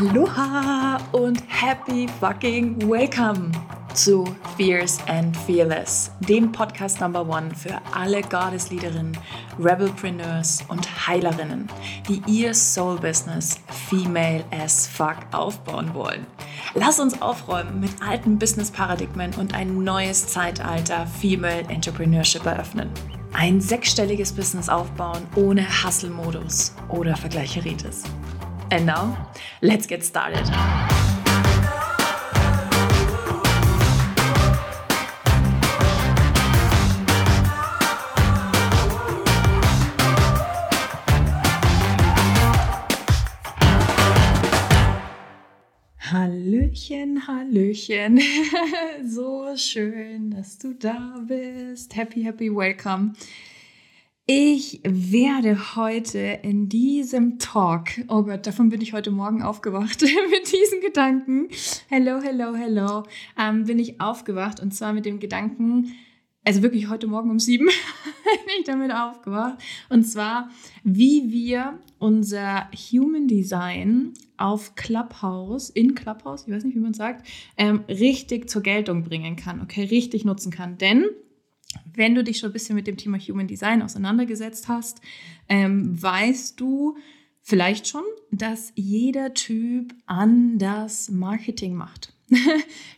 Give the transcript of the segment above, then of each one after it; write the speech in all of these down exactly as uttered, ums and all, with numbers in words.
Aloha und happy fucking welcome zu Fierce and Fearless, dem Podcast Number One für alle Goddess-Leaderinnen, Rebelpreneurs und Heilerinnen, die ihr Soul-Business female as fuck aufbauen wollen. Lass uns aufräumen mit alten Business-Paradigmen und ein neues Zeitalter Female Entrepreneurship eröffnen. Ein sechsstelliges Business aufbauen ohne Hustle-Modus oder Vergleicheritis. And now, let's get started. Hallöchen, Hallöchen. So schön, dass du da bist. Happy, happy, welcome. Ich werde heute in diesem Talk, oh Gott, davon bin ich heute Morgen aufgewacht, mit diesen Gedanken, hello, hello, hello, ähm, bin ich aufgewacht und zwar mit dem Gedanken, also wirklich heute Morgen um sieben bin ich damit aufgewacht, und zwar, wie wir unser Human Design auf Clubhouse, in Clubhouse, ich weiß nicht, wie man sagt, ähm, richtig zur Geltung bringen kann, okay, richtig nutzen kann, denn wenn du dich schon ein bisschen mit dem Thema Human Design auseinandergesetzt hast, ähm, weißt du vielleicht schon, dass jeder Typ anders Marketing macht.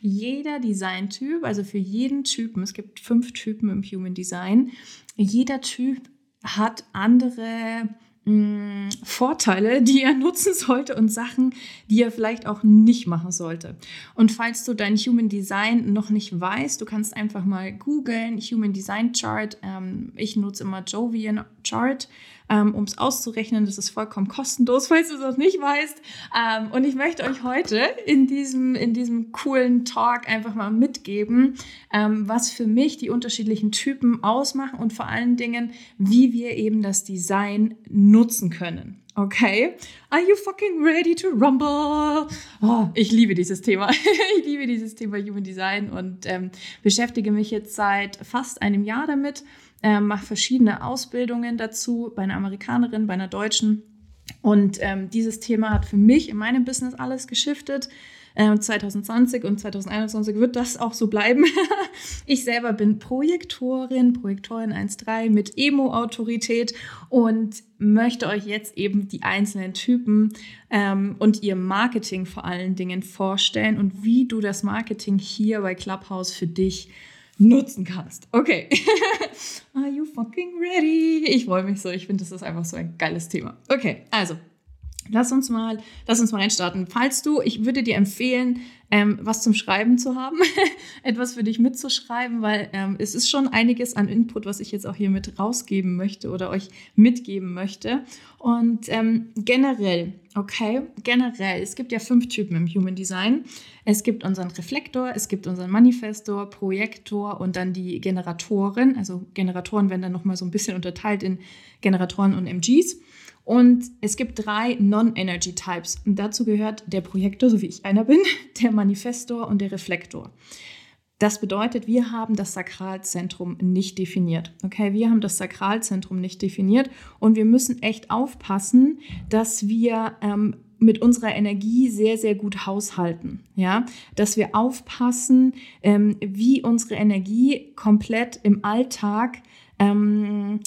Jeder Design-Typ, also für jeden Typen, es gibt fünf Typen im Human Design, jeder Typ hat andere mh, Vorteile, die er nutzen sollte und Sachen, die er vielleicht auch nicht machen sollte. Und falls du dein Human Design noch nicht weißt, du kannst einfach mal googeln, Human Design Chart. Ähm, ich nutze immer Jovian Chart, ähm, um es auszurechnen. Das ist vollkommen kostenlos, falls du es noch nicht weißt. Ähm, und ich möchte euch heute in diesem, in diesem coolen Talk einfach mal mitgeben, ähm, was für mich die unterschiedlichen Typen ausmachen und vor allen Dingen, wie wir eben das Design nutzen können. Okay, are you fucking ready to rumble? Oh, ich liebe dieses Thema. Ich liebe dieses Thema Human Design und ähm, beschäftige mich jetzt seit fast einem Jahr damit, ähm, mache verschiedene Ausbildungen dazu, bei einer Amerikanerin, bei einer Deutschen. Und ähm, dieses Thema hat für mich in meinem Business alles geschiftet. zwanzig zwanzig und zwanzig einundzwanzig wird das auch so bleiben. Ich selber bin Projektorin, Projektorin eins drei mit Emo-Autorität und möchte euch jetzt eben die einzelnen Typen ähm, und ihr Marketing vor allen Dingen vorstellen und wie du das Marketing hier bei Clubhouse für dich nutzen kannst. Okay. Are you fucking ready? Ich freue mich so. Ich finde, das ist einfach so ein geiles Thema. Okay, also. Lass uns mal, lass uns mal reinstarten. Falls du, ich würde dir empfehlen, ähm, was zum Schreiben zu haben, etwas für dich mitzuschreiben, weil ähm, es ist schon einiges an Input, was ich jetzt auch hier mit rausgeben möchte oder euch mitgeben möchte. Und ähm, generell, okay, generell, es gibt ja fünf Typen im Human Design. Es gibt unseren Reflektor, es gibt unseren Manifestor, Projektor und dann die Generatoren. Also Generatoren werden dann nochmal so ein bisschen unterteilt in Generatoren und M Gs. Und es gibt drei Non-Energy-Types. Und dazu gehört der Projektor, so wie ich einer bin, der Manifestor und der Reflektor. Das bedeutet, wir haben das Sakralzentrum nicht definiert. Okay, wir haben das Sakralzentrum nicht definiert und wir müssen echt aufpassen, dass wir ähm, mit unserer Energie sehr, sehr gut haushalten. Ja? Dass wir aufpassen, ähm, wie unsere Energie komplett im Alltag ähm,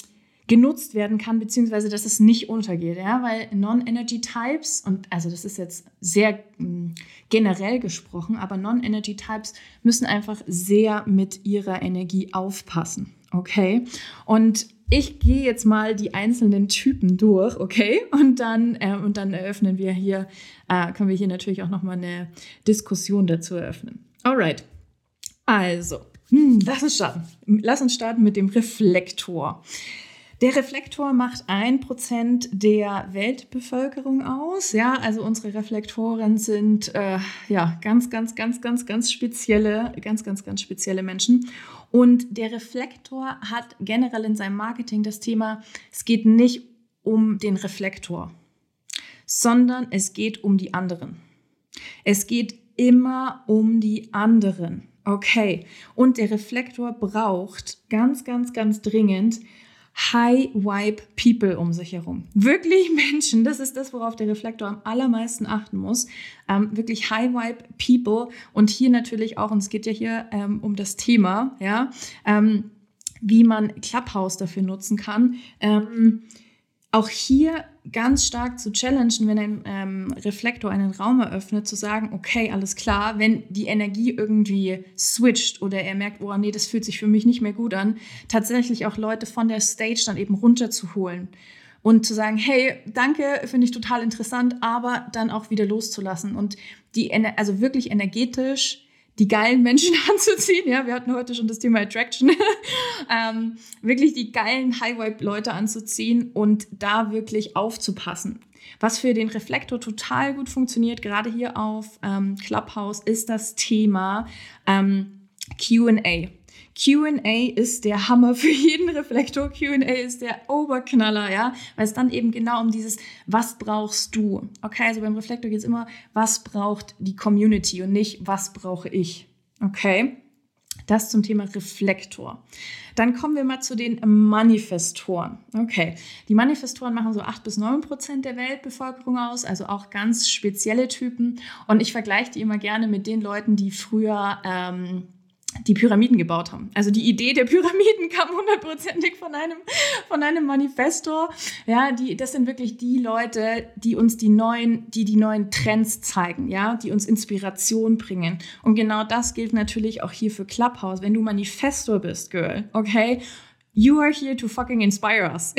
genutzt werden kann, beziehungsweise dass es nicht untergeht, ja, weil Non-Energy-Types, und also das ist jetzt sehr mh, generell gesprochen, aber Non-Energy-Types müssen einfach sehr mit ihrer Energie aufpassen, okay? Und ich gehe jetzt mal die einzelnen Typen durch, okay? Und dann, äh, und dann eröffnen wir hier, äh, können wir hier natürlich auch nochmal eine Diskussion dazu eröffnen. Alright, also, hm, lass uns starten. Lass uns starten mit dem Reflektor. Der Reflektor macht ein Prozent der Weltbevölkerung aus. Ja, also unsere Reflektoren sind äh, ja, ganz, ganz, ganz, ganz, ganz spezielle, ganz, ganz, ganz spezielle Menschen. Und der Reflektor hat generell in seinem Marketing das Thema, es geht nicht um den Reflektor, sondern es geht um die anderen. Es geht immer um die anderen. Okay. Und der Reflektor braucht ganz, ganz, ganz dringend High-Vibe-People um sich herum. Wirklich Menschen, das ist das, worauf der Reflektor am allermeisten achten muss. Ähm, wirklich High-Vibe-People und hier natürlich auch, und es geht ja hier ähm, um das Thema, ja, ähm, wie man Clubhouse dafür nutzen kann, ähm, auch hier ganz stark zu challengen, wenn ein ähm, Reflektor einen Raum eröffnet, zu sagen, okay, alles klar, wenn die Energie irgendwie switcht oder er merkt, oh nee, das fühlt sich für mich nicht mehr gut an, tatsächlich auch Leute von der Stage dann eben runterzuholen und zu sagen, hey, danke, finde ich total interessant, aber dann auch wieder loszulassen und die, also wirklich energetisch die geilen Menschen anzuziehen, ja, wir hatten heute schon das Thema Attraction, ähm, wirklich die geilen High-Vibe-Leute anzuziehen und da wirklich aufzupassen. Was für den Reflektor total gut funktioniert, gerade hier auf ähm, Clubhouse, ist das Thema ähm, Q and A. Q and A ist der Hammer für jeden Reflektor, Q and A ist der Oberknaller, ja, weil es dann eben genau um dieses, was brauchst du? Okay, also beim Reflektor geht es immer, was braucht die Community und nicht, was brauche ich? Okay, das zum Thema Reflektor. Dann kommen wir mal zu den Manifestoren. Okay, die Manifestoren machen so acht bis neun Prozent der Weltbevölkerung aus, also auch ganz spezielle Typen und ich vergleiche die immer gerne mit den Leuten, die früher ähm, die Pyramiden gebaut haben. Also die Idee der Pyramiden kam hundertprozentig von einem, von einem Manifestor. Ja, die, das sind wirklich die Leute, die uns die neuen, die die neuen Trends zeigen, ja, die uns Inspiration bringen. Und genau das gilt natürlich auch hier für Clubhouse. Wenn du Manifestor bist, Girl, okay, you are here to fucking inspire us.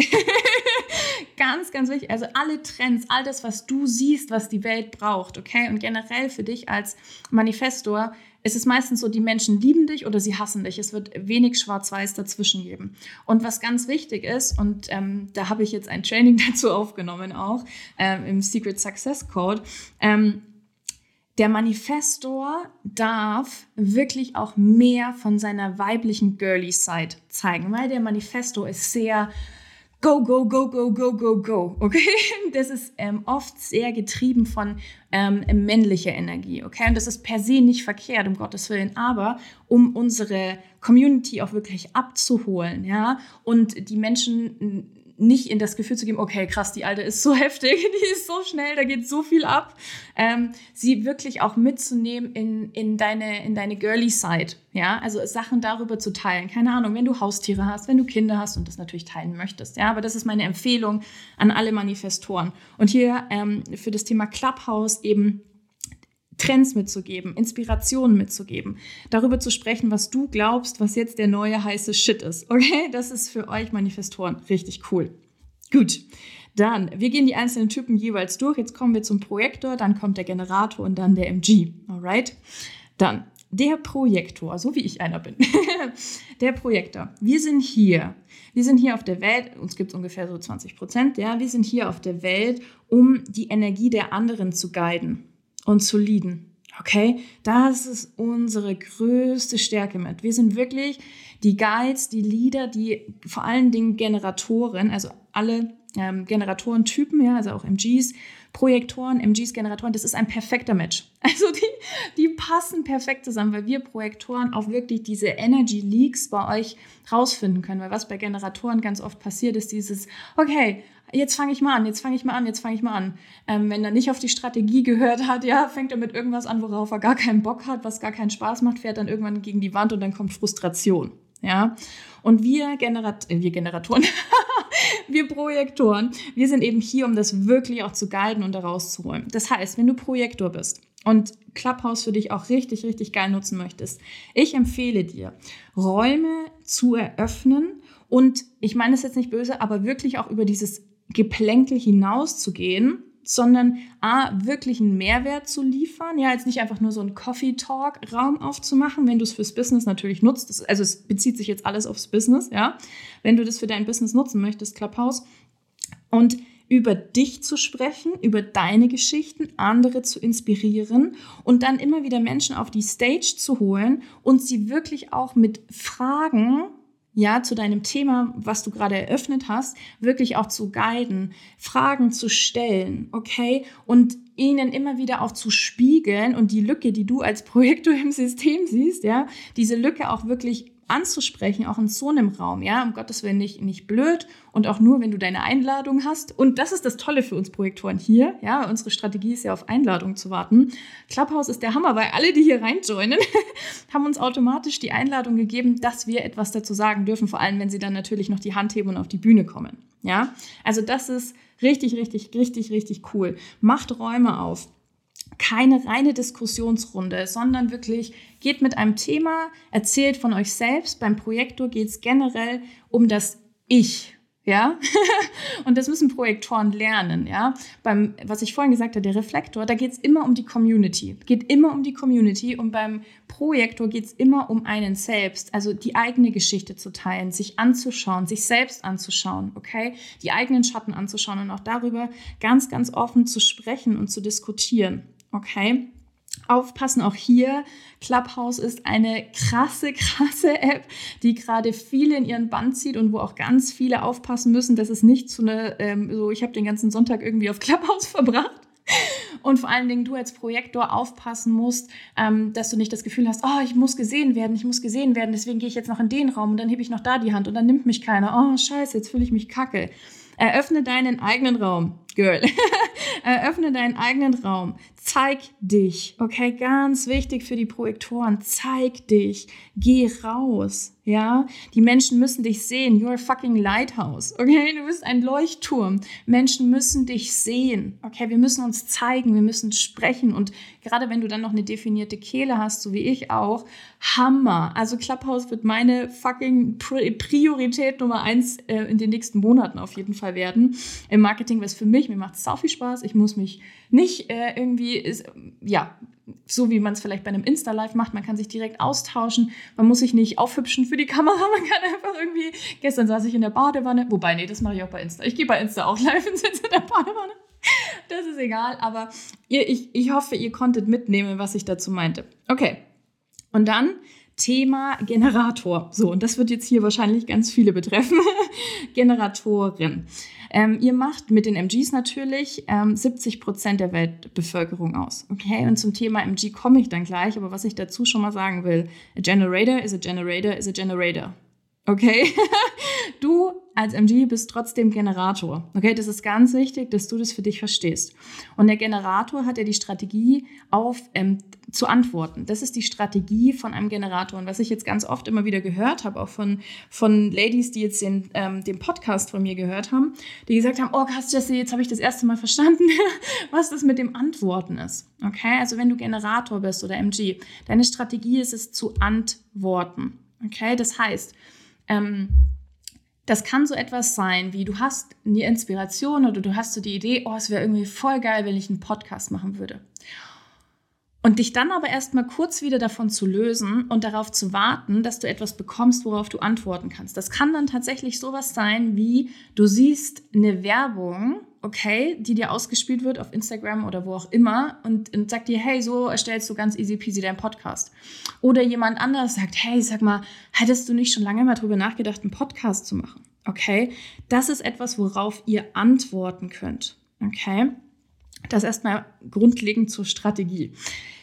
Ganz, ganz wichtig. Also alle Trends, all das, was du siehst, was die Welt braucht, okay? Und generell für dich als Manifestor ist es meistens so, die Menschen lieben dich oder sie hassen dich. Es wird wenig Schwarz-Weiß dazwischen geben. Und was ganz wichtig ist, und ähm, da habe ich jetzt ein Training dazu aufgenommen auch, ähm, im Secret Success Code, ähm, der Manifestor darf wirklich auch mehr von seiner weiblichen Girly-Side zeigen, weil der Manifestor ist sehr go, go, go, go, go, go, go, okay? Das ist ähm, oft sehr getrieben von ähm, männlicher Energie, okay? Und das ist per se nicht verkehrt, um Gottes Willen, aber um unsere Community auch wirklich abzuholen, ja? Und die Menschen nicht in das Gefühl zu geben, okay, krass, die Alte ist so heftig, die ist so schnell, da geht so viel ab, ähm, sie wirklich auch mitzunehmen in, in deine, in deine Girly-Side, ja, also Sachen darüber zu teilen, keine Ahnung, wenn du Haustiere hast, wenn du Kinder hast und das natürlich teilen möchtest, ja, aber das ist meine Empfehlung an alle Manifestoren und hier ähm, für das Thema Clubhouse eben Trends mitzugeben, Inspirationen mitzugeben, darüber zu sprechen, was du glaubst, was jetzt der neue heiße Shit ist, okay? Das ist für euch Manifestoren richtig cool. Gut, dann, wir gehen die einzelnen Typen jeweils durch. Jetzt kommen wir zum Projektor, dann kommt der Generator und dann der M G, alright? Dann der Projektor, so wie ich einer bin. Der Projektor. Wir sind hier. Wir sind hier auf der Welt, uns gibt es ungefähr so zwanzig Prozent, ja? Wir sind hier auf der Welt, um die Energie der anderen zu guiden. Und zu leaden, okay? Das ist unsere größte Stärke mit. Wir sind wirklich die Guides, die Leader, die vor allen Dingen Generatoren, also alle ähm, Generatorentypen, ja, also auch M Gs, Projektoren, M Gs, Generatoren, das ist ein perfekter Match. Also die, die passen perfekt zusammen, weil wir Projektoren auch wirklich diese Energy Leaks bei euch rausfinden können. Weil was bei Generatoren ganz oft passiert, ist dieses, okay, jetzt fange ich mal an, jetzt fange ich mal an, jetzt fange ich mal an. Ähm, wenn er nicht auf die Strategie gehört hat, ja, fängt er mit irgendwas an, worauf er gar keinen Bock hat, was gar keinen Spaß macht, fährt dann irgendwann gegen die Wand und dann kommt Frustration, ja. Und wir, Generat- äh, wir Generatoren, wir Projektoren, wir sind eben hier, um das wirklich auch zu guiden und da rauszuholen. Das heißt, wenn du Projektor bist und Clubhouse für dich auch richtig, richtig geil nutzen möchtest, ich empfehle dir, Räume zu eröffnen und, ich meine es jetzt nicht böse, aber wirklich auch über dieses Geplänkel hinauszugehen, sondern A, wirklich einen Mehrwert zu liefern, ja, jetzt nicht einfach nur so einen Coffee-Talk-Raum aufzumachen, wenn du es fürs Business natürlich nutzt, das, also es bezieht sich jetzt alles aufs Business, ja, wenn du das für dein Business nutzen möchtest, Clubhouse, und über dich zu sprechen, über deine Geschichten, andere zu inspirieren und dann immer wieder Menschen auf die Stage zu holen und sie wirklich auch mit Fragen, ja, zu deinem Thema, was du gerade eröffnet hast, wirklich auch zu guiden, Fragen zu stellen, okay? Und ihnen immer wieder auch zu spiegeln und die Lücke, die du als Projektor im System siehst, ja, diese Lücke auch wirklich anzusprechen, auch in so einem Raum, ja, um Gottes Willen nicht, nicht blöd und auch nur, wenn du deine Einladung hast. Und das ist das Tolle für uns Projektoren hier, ja, unsere Strategie ist ja, auf Einladung zu warten. Clubhouse ist der Hammer, weil alle, die hier reinjoinen, haben uns automatisch die Einladung gegeben, dass wir etwas dazu sagen dürfen, vor allem, wenn sie dann natürlich noch die Hand heben und auf die Bühne kommen, ja. Also das ist richtig, richtig, richtig, richtig cool. Macht Räume auf. Keine reine Diskussionsrunde, sondern wirklich geht mit einem Thema, erzählt von euch selbst. Beim Projektor geht es generell um das Ich, ja? Und das müssen Projektoren lernen, ja? Beim, was ich vorhin gesagt habe, der Reflektor, da geht es immer um die Community. Geht immer um die Community und beim Projektor geht es immer um einen selbst. Also die eigene Geschichte zu teilen, sich anzuschauen, sich selbst anzuschauen, okay? Die eigenen Schatten anzuschauen und auch darüber ganz, ganz offen zu sprechen und zu diskutieren. Okay, aufpassen auch hier. Clubhouse ist eine krasse, krasse App, die gerade viele in ihren Bann zieht und wo auch ganz viele aufpassen müssen, dass es nicht zu einer, ähm, so ich habe den ganzen Sonntag irgendwie auf Clubhouse verbracht. Und vor allen Dingen du als Projektor aufpassen musst, ähm, dass du nicht das Gefühl hast, oh, ich muss gesehen werden, ich muss gesehen werden, deswegen gehe ich jetzt noch in den Raum und dann hebe ich noch da die Hand und dann nimmt mich keiner. Oh, scheiße, jetzt fühle ich mich kacke. Eröffne deinen eigenen Raum, Girl. Eröffne deinen eigenen Raum. Zeig dich, okay? Ganz wichtig für die Projektoren. Zeig dich. Geh raus, ja? Die Menschen müssen dich sehen. You're a fucking lighthouse, okay? Du bist ein Leuchtturm. Menschen müssen dich sehen, okay? Wir müssen uns zeigen, wir müssen sprechen. Und gerade wenn du dann noch eine definierte Kehle hast, so wie ich auch, Hammer. Also Clubhouse wird meine fucking Priorität Nummer eins äh, in den nächsten Monaten auf jeden Fall werden. Im Marketing was für mich. Mir macht es sau viel Spaß. Ich muss mich nicht äh, irgendwie, ist, ja, so wie man es vielleicht bei einem Insta-Live macht, man kann sich direkt austauschen, man muss sich nicht aufhübschen für die Kamera, man kann einfach irgendwie, gestern saß ich in der Badewanne, wobei, nee, das mache ich auch bei Insta, ich gehe bei Insta auch live und sitze in der Badewanne, das ist egal, aber ihr, ich, ich hoffe, ihr konntet mitnehmen, was ich dazu meinte. Okay, und dann Thema Generator. So, und das wird jetzt hier wahrscheinlich ganz viele betreffen. Generatoren. Ähm, ihr macht mit den M Gs natürlich ähm, siebzig Prozent der Weltbevölkerung aus. Okay, und zum Thema M G komme ich dann gleich, aber was ich dazu schon mal sagen will, a generator is a generator is a generator. Okay, du als M G bist trotzdem Generator. Okay, das ist ganz wichtig, dass du das für dich verstehst. Und der Generator hat ja die Strategie, auf ähm, zu antworten. Das ist die Strategie von einem Generator. Und was ich jetzt ganz oft immer wieder gehört habe, auch von, von Ladies, die jetzt den, ähm, den Podcast von mir gehört haben, die gesagt haben, oh krass, Jessie, jetzt habe ich das erste Mal verstanden, was das mit dem Antworten ist. Okay, also wenn du Generator bist oder M G, deine Strategie ist es, zu antworten. Okay, das heißt, ähm, das kann so etwas sein, wie du hast eine Inspiration oder du hast so die Idee, oh, es wäre irgendwie voll geil, wenn ich einen Podcast machen würde. Und dich dann aber erstmal kurz wieder davon zu lösen und darauf zu warten, dass du etwas bekommst, worauf du antworten kannst. Das kann dann tatsächlich sowas sein, wie du siehst eine Werbung, okay, die dir ausgespielt wird auf Instagram oder wo auch immer und, und sagt dir, hey, so erstellst du ganz easy peasy deinen Podcast. Oder jemand anders sagt, hey, sag mal, hättest du nicht schon lange mal drüber nachgedacht, einen Podcast zu machen? Okay, das ist etwas, worauf ihr antworten könnt. Okay, das erstmal grundlegend zur Strategie.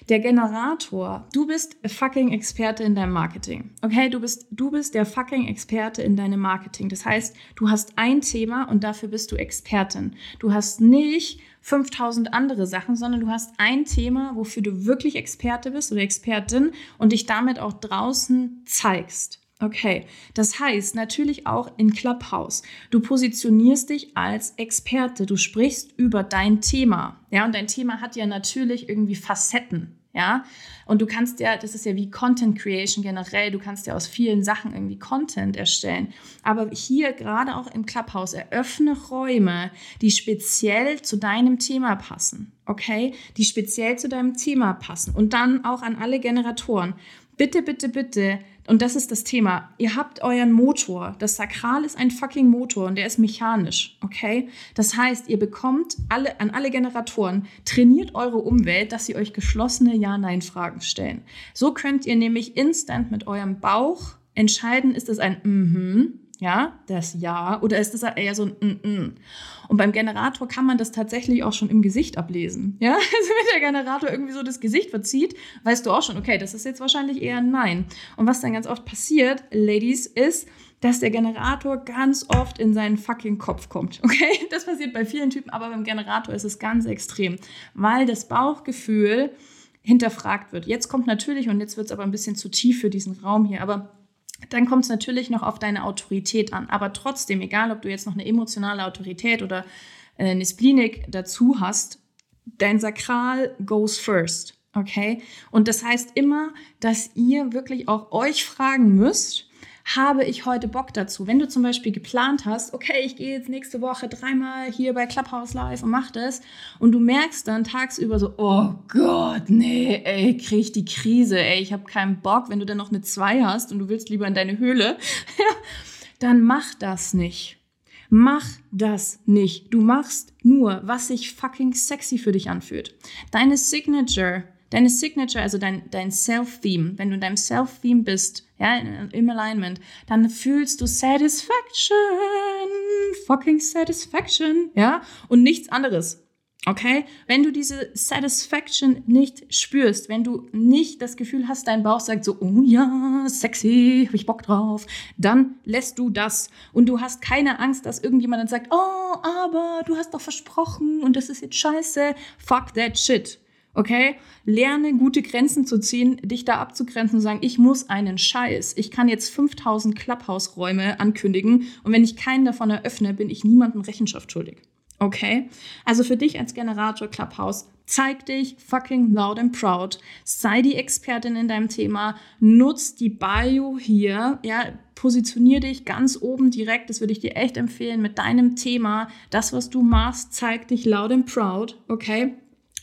Der Generator, du bist fucking Experte in deinem Marketing. Okay, du bist, du bist der fucking Experte in deinem Marketing. Das heißt, du hast ein Thema und dafür bist du Expertin. Du hast nicht fünftausend andere Sachen, sondern du hast ein Thema, wofür du wirklich Experte bist oder Expertin und dich damit auch draußen zeigst. Okay, das heißt natürlich auch in Clubhouse. Du positionierst dich als Experte, du sprichst über dein Thema. Ja, und dein Thema hat ja natürlich irgendwie Facetten, ja? Und du kannst ja, das ist ja wie Content Creation generell, du kannst ja aus vielen Sachen irgendwie Content erstellen, aber hier gerade auch im Clubhouse eröffne Räume, die speziell zu deinem Thema passen. Okay, die speziell zu deinem Thema passen und dann auch an alle Generatoren. Bitte, bitte, bitte. Und das ist das Thema. Ihr habt euren Motor. Das Sakral ist ein fucking Motor und der ist mechanisch, okay? Das heißt, ihr bekommt alle, an alle Generatoren, trainiert eure Umwelt, dass sie euch geschlossene Ja-Nein-Fragen stellen. So könnt ihr nämlich instant mit eurem Bauch entscheiden, ist es ein Mhm, Ja, das Ja. Oder ist das eher so ein N-N? Und beim Generator kann man das tatsächlich auch schon im Gesicht ablesen. Ja, also wenn der Generator irgendwie so das Gesicht verzieht, weißt du auch schon, okay, das ist jetzt wahrscheinlich eher ein Nein. Und was dann ganz oft passiert, Ladies, ist, dass der Generator ganz oft in seinen fucking Kopf kommt, okay? Das passiert bei vielen Typen, aber beim Generator ist es ganz extrem, weil das Bauchgefühl hinterfragt wird. Jetzt kommt natürlich, und jetzt wird es aber ein bisschen zu tief für diesen Raum hier, aber dann kommt es natürlich noch auf deine Autorität an. Aber trotzdem, egal ob du jetzt noch eine emotionale Autorität oder eine Splinik dazu hast, dein Sakral goes first, okay? Und das heißt immer, dass ihr wirklich auch euch fragen müsst, habe ich heute Bock dazu? Wenn du zum Beispiel geplant hast, okay, ich gehe jetzt nächste Woche dreimal hier bei Clubhouse live und mach das, und du merkst dann tagsüber so, oh Gott, nee, ey, krieg ich die Krise, ey, ich habe keinen Bock. Wenn du dann noch eine zwei hast und du willst lieber in deine Höhle, dann mach das nicht. Mach das nicht. Du machst nur, was sich fucking sexy für dich anfühlt. Deine Signature. Deine Signature, also dein, dein Self-Theme, wenn du in deinem Self-Theme bist, ja, im Alignment, dann fühlst du Satisfaction, fucking Satisfaction, ja, und nichts anderes, okay? Wenn du diese Satisfaction nicht spürst, wenn du nicht das Gefühl hast, dein Bauch sagt so, oh ja, sexy, hab ich Bock drauf, dann lässt du das und du hast keine Angst, dass irgendjemand dann sagt, oh, aber du hast doch versprochen und das ist jetzt scheiße, fuck that shit. Okay, lerne gute Grenzen zu ziehen, dich da abzugrenzen und sagen, ich muss einen Scheiß. Ich kann jetzt fünftausend Clubhouse-Räume ankündigen und wenn ich keinen davon eröffne, bin ich niemandem Rechenschaft schuldig. Okay, also für dich als Generator Clubhouse, zeig dich fucking loud and proud. Sei die Expertin in deinem Thema, nutz die Bio hier, ja, positionier dich ganz oben direkt, das würde ich dir echt empfehlen, mit deinem Thema. Das, was du machst, zeig dich loud and proud, okay?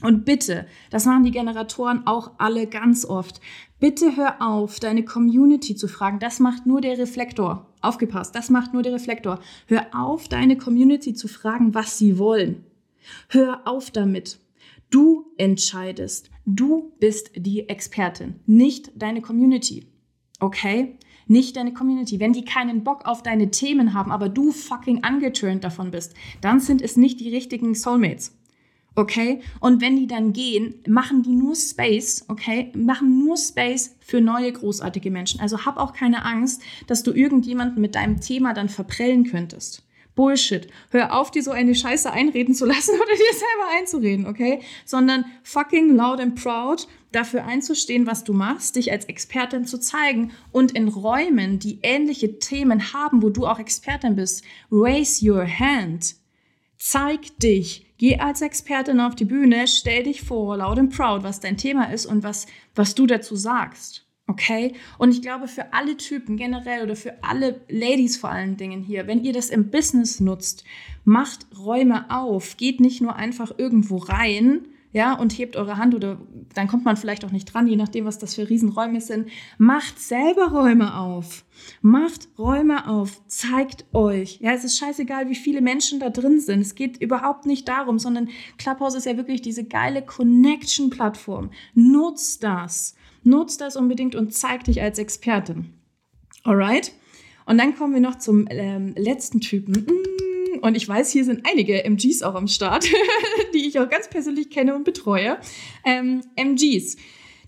Und bitte, das machen die Generatoren auch alle ganz oft, bitte hör auf, deine Community zu fragen. Das macht nur der Reflektor. Aufgepasst, das macht nur der Reflektor. Hör auf, deine Community zu fragen, was sie wollen. Hör auf damit. Du entscheidest. Du bist die Expertin, nicht deine Community. Okay? Nicht deine Community. Wenn die keinen Bock auf deine Themen haben, aber du fucking angeturnt davon bist, dann sind es nicht die richtigen Soulmates. Okay, und wenn die dann gehen, machen die nur Space, okay, machen nur Space für neue großartige Menschen. Also hab auch keine Angst, dass du irgendjemanden mit deinem Thema dann verprellen könntest. Bullshit. Hör auf, dir so eine Scheiße einreden zu lassen oder dir selber einzureden, okay? Sondern fucking loud and proud dafür einzustehen, was du machst, dich als Expertin zu zeigen und in Räumen, die ähnliche Themen haben, wo du auch Expertin bist, raise your hand. Zeig dich. Geh als Expertin auf die Bühne, stell dich vor, loud and proud, was dein Thema ist und was, was du dazu sagst, okay? Und ich glaube, für alle Typen generell oder für alle Ladies vor allen Dingen hier, wenn ihr das im Business nutzt, macht Räume auf, geht nicht nur einfach irgendwo rein, ja, und hebt eure Hand oder dann kommt man vielleicht auch nicht dran, je nachdem, was das für Riesenräume sind. Macht selber Räume auf. Macht Räume auf. Zeigt euch. Ja, es ist scheißegal, wie viele Menschen da drin sind. Es geht überhaupt nicht darum, sondern Clubhouse ist ja wirklich diese geile Connection-Plattform. Nutzt das. Nutzt das unbedingt und zeig dich als Expertin. Alright? Und dann kommen wir noch zum ähm, letzten Typen. Und ich weiß, hier sind einige M Gs auch am Start, die ich auch ganz persönlich kenne und betreue. Ähm, M Gs,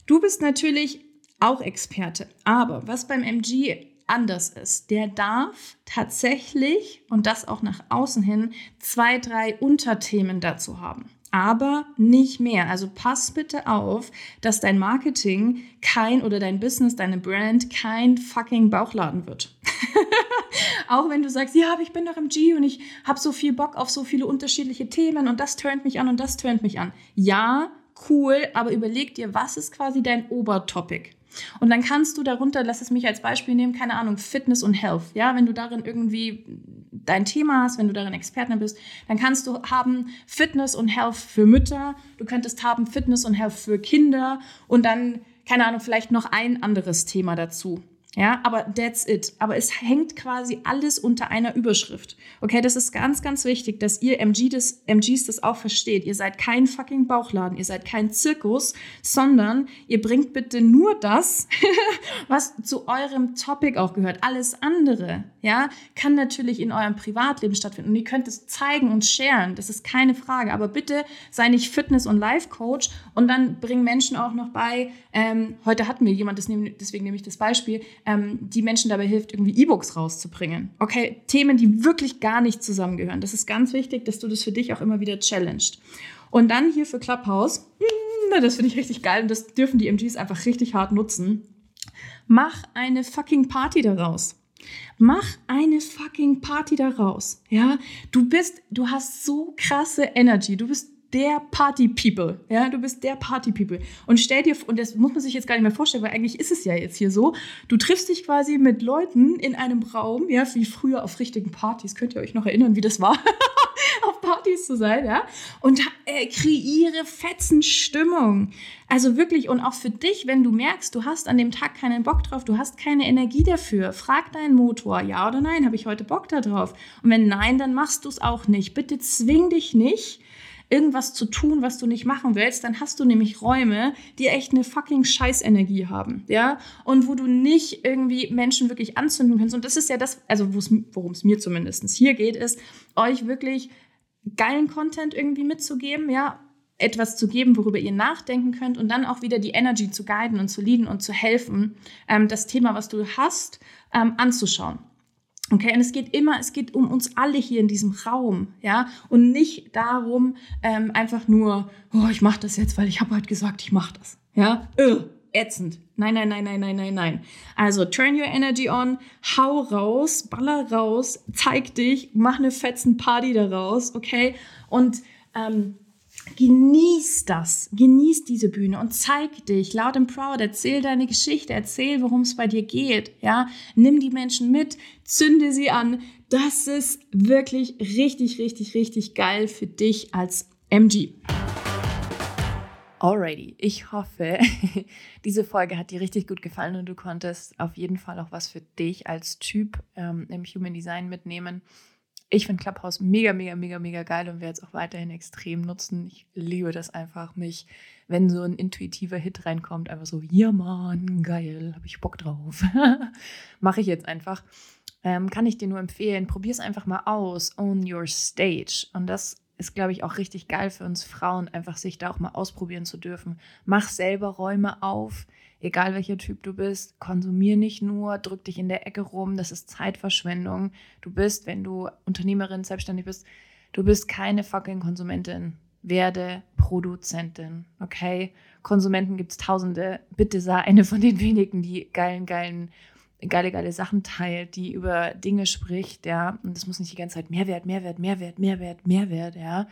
du bist natürlich auch Experte, aber was beim M G anders ist, der darf tatsächlich, und das auch nach außen hin, zwei, drei Unterthemen dazu haben. Aber nicht mehr. Also pass bitte auf, dass dein Marketing kein oder dein Business, deine Brand kein fucking Bauchladen wird. Auch wenn du sagst, ja, aber ich bin doch im G und ich habe so viel Bock auf so viele unterschiedliche Themen und das turnt mich an und das turnt mich an. Ja, cool, aber überleg dir, was ist quasi dein Obertopic? Und dann kannst du darunter, lass es mich als Beispiel nehmen, keine Ahnung, Fitness und Health. Ja, wenn du darin irgendwie dein Thema hast, wenn du darin Expertin bist, dann kannst du haben Fitness und Health für Mütter, du könntest haben Fitness und Health für Kinder und dann, keine Ahnung, vielleicht noch ein anderes Thema dazu. Ja, aber that's it. Aber es hängt quasi alles unter einer Überschrift. Okay, das ist ganz, ganz wichtig, dass ihr M G das, M Gs das auch versteht. Ihr seid kein fucking Bauchladen, ihr seid kein Zirkus, sondern ihr bringt bitte nur das, was zu eurem Topic auch gehört. Alles andere, ja, kann natürlich in eurem Privatleben stattfinden und ihr könnt es zeigen und sharen, das ist keine Frage. Aber bitte sei nicht Fitness- und Life-Coach und dann bringen Menschen auch noch bei, ähm, heute hatten wir jemand, deswegen nehme ich das Beispiel, die Menschen dabei hilft, irgendwie E-Books rauszubringen. Okay, Themen, die wirklich gar nicht zusammengehören. Das ist ganz wichtig, dass du das für dich auch immer wieder challenged. Und dann hier für Clubhouse, das finde ich richtig geil und das dürfen die M Gs einfach richtig hart nutzen. Mach eine fucking Party daraus. Mach eine fucking Party daraus. Ja, du bist, du hast so krasse Energy, du bist der Party-People, ja, du bist der Party-People und stell dir, und das muss man sich jetzt gar nicht mehr vorstellen, weil eigentlich ist es ja jetzt hier so, du triffst dich quasi mit Leuten in einem Raum, ja, wie früher auf richtigen Partys, könnt ihr euch noch erinnern, wie das war, auf Partys zu sein, ja, und äh, kreiere Fetzenstimmung, also wirklich, und auch für dich, wenn du merkst, du hast an dem Tag keinen Bock drauf, du hast keine Energie dafür, frag deinen Motor, ja oder nein, habe ich heute Bock da drauf, und wenn nein, dann machst du es auch nicht, bitte zwing dich nicht, irgendwas zu tun, was du nicht machen willst, dann hast du nämlich Räume, die echt eine fucking Scheißenergie haben, ja, und wo du nicht irgendwie Menschen wirklich anzünden kannst. Und das ist ja das, also worum es mir zumindest hier geht, ist, euch wirklich geilen Content irgendwie mitzugeben, ja, etwas zu geben, worüber ihr nachdenken könnt und dann auch wieder die Energy zu guiden und zu leaden und zu helfen, ähm, das Thema, was du hast, ähm, anzuschauen. Okay, und es geht immer, es geht um uns alle hier in diesem Raum, ja, und nicht darum, ähm, einfach nur, oh, ich mache das jetzt, weil ich habe halt gesagt, ich mache das, ja, Ugh, ätzend, nein, nein, nein, nein, nein, nein, nein. Also turn your energy on, hau raus, baller raus, zeig dich, mach eine fetzen Party daraus, okay, und ähm, genieß das, genieß diese Bühne und zeig dich loud and proud, erzähl deine Geschichte, erzähl, worum es bei dir geht, ja, nimm die Menschen mit, zünde sie an, das ist wirklich richtig, richtig, richtig geil für dich als M G. Alrighty, ich hoffe, diese Folge hat dir richtig gut gefallen und du konntest auf jeden Fall auch was für dich als Typ ähm, im Human Design mitnehmen. Ich finde Clubhouse mega, mega, mega, mega geil und werde es auch weiterhin extrem nutzen. Ich liebe das einfach, mich, wenn so ein intuitiver Hit reinkommt, einfach so, ja Mann, geil, habe ich Bock drauf. Mache ich jetzt einfach. Ähm, kann ich dir nur empfehlen, probier es einfach mal aus, own your stage. Und das ist, glaube ich, auch richtig geil für uns Frauen, einfach sich da auch mal ausprobieren zu dürfen. Mach selber Räume auf, egal welcher Typ du bist, konsumier nicht nur, drück dich in der Ecke rum, das ist Zeitverschwendung. Du bist, wenn du Unternehmerin, selbstständig bist, du bist keine fucking Konsumentin. Werde Produzentin, okay? Konsumenten gibt's tausende. Bitte sei eine von den wenigen, die geilen, geilen, geile, geile Sachen teilt, die über Dinge spricht, ja, und das muss nicht die ganze Zeit Mehrwert, Mehrwert, Mehrwert, Mehrwert, Mehrwert, ja,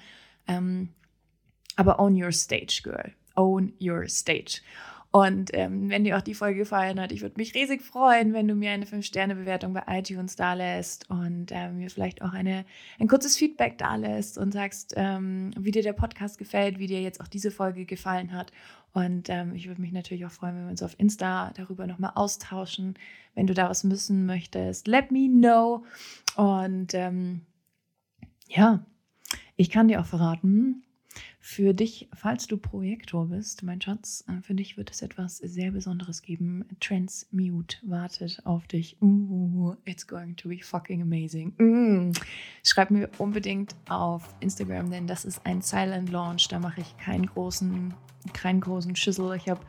ähm, aber own your stage, girl, own your stage. Und ähm, wenn dir auch die Folge gefallen hat, ich würde mich riesig freuen, wenn du mir eine fünf Sterne Bewertung bei iTunes da lässt und ähm, mir vielleicht auch eine, ein kurzes Feedback da lässt und sagst, ähm, wie dir der Podcast gefällt, wie dir jetzt auch diese Folge gefallen hat. Und ähm, ich würde mich natürlich auch freuen, wenn wir uns auf Insta darüber nochmal austauschen. Wenn du da was wissen möchtest, let me know. Und ähm, ja, ich kann dir auch verraten, für dich, falls du Projektor bist, mein Schatz, für dich wird es etwas sehr Besonderes geben. Transmute wartet auf dich. Uh, it's going to be fucking amazing. Mm. Schreib mir unbedingt auf Instagram, denn das ist ein Silent Launch. Da mache ich keinen großen, keinen großen Schüssel. Ich habe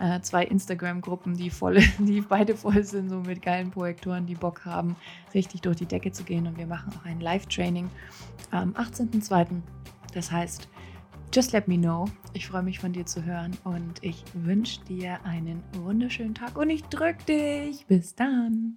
äh, zwei Instagram-Gruppen, die voll, die beide voll sind, so mit geilen Projektoren, die Bock haben, richtig durch die Decke zu gehen. Und wir machen auch ein Live-Training am achtzehnten zweiten Das heißt, just let me know. Ich freue mich, von dir zu hören und ich wünsche dir einen wunderschönen Tag und ich drück dich. Bis dann.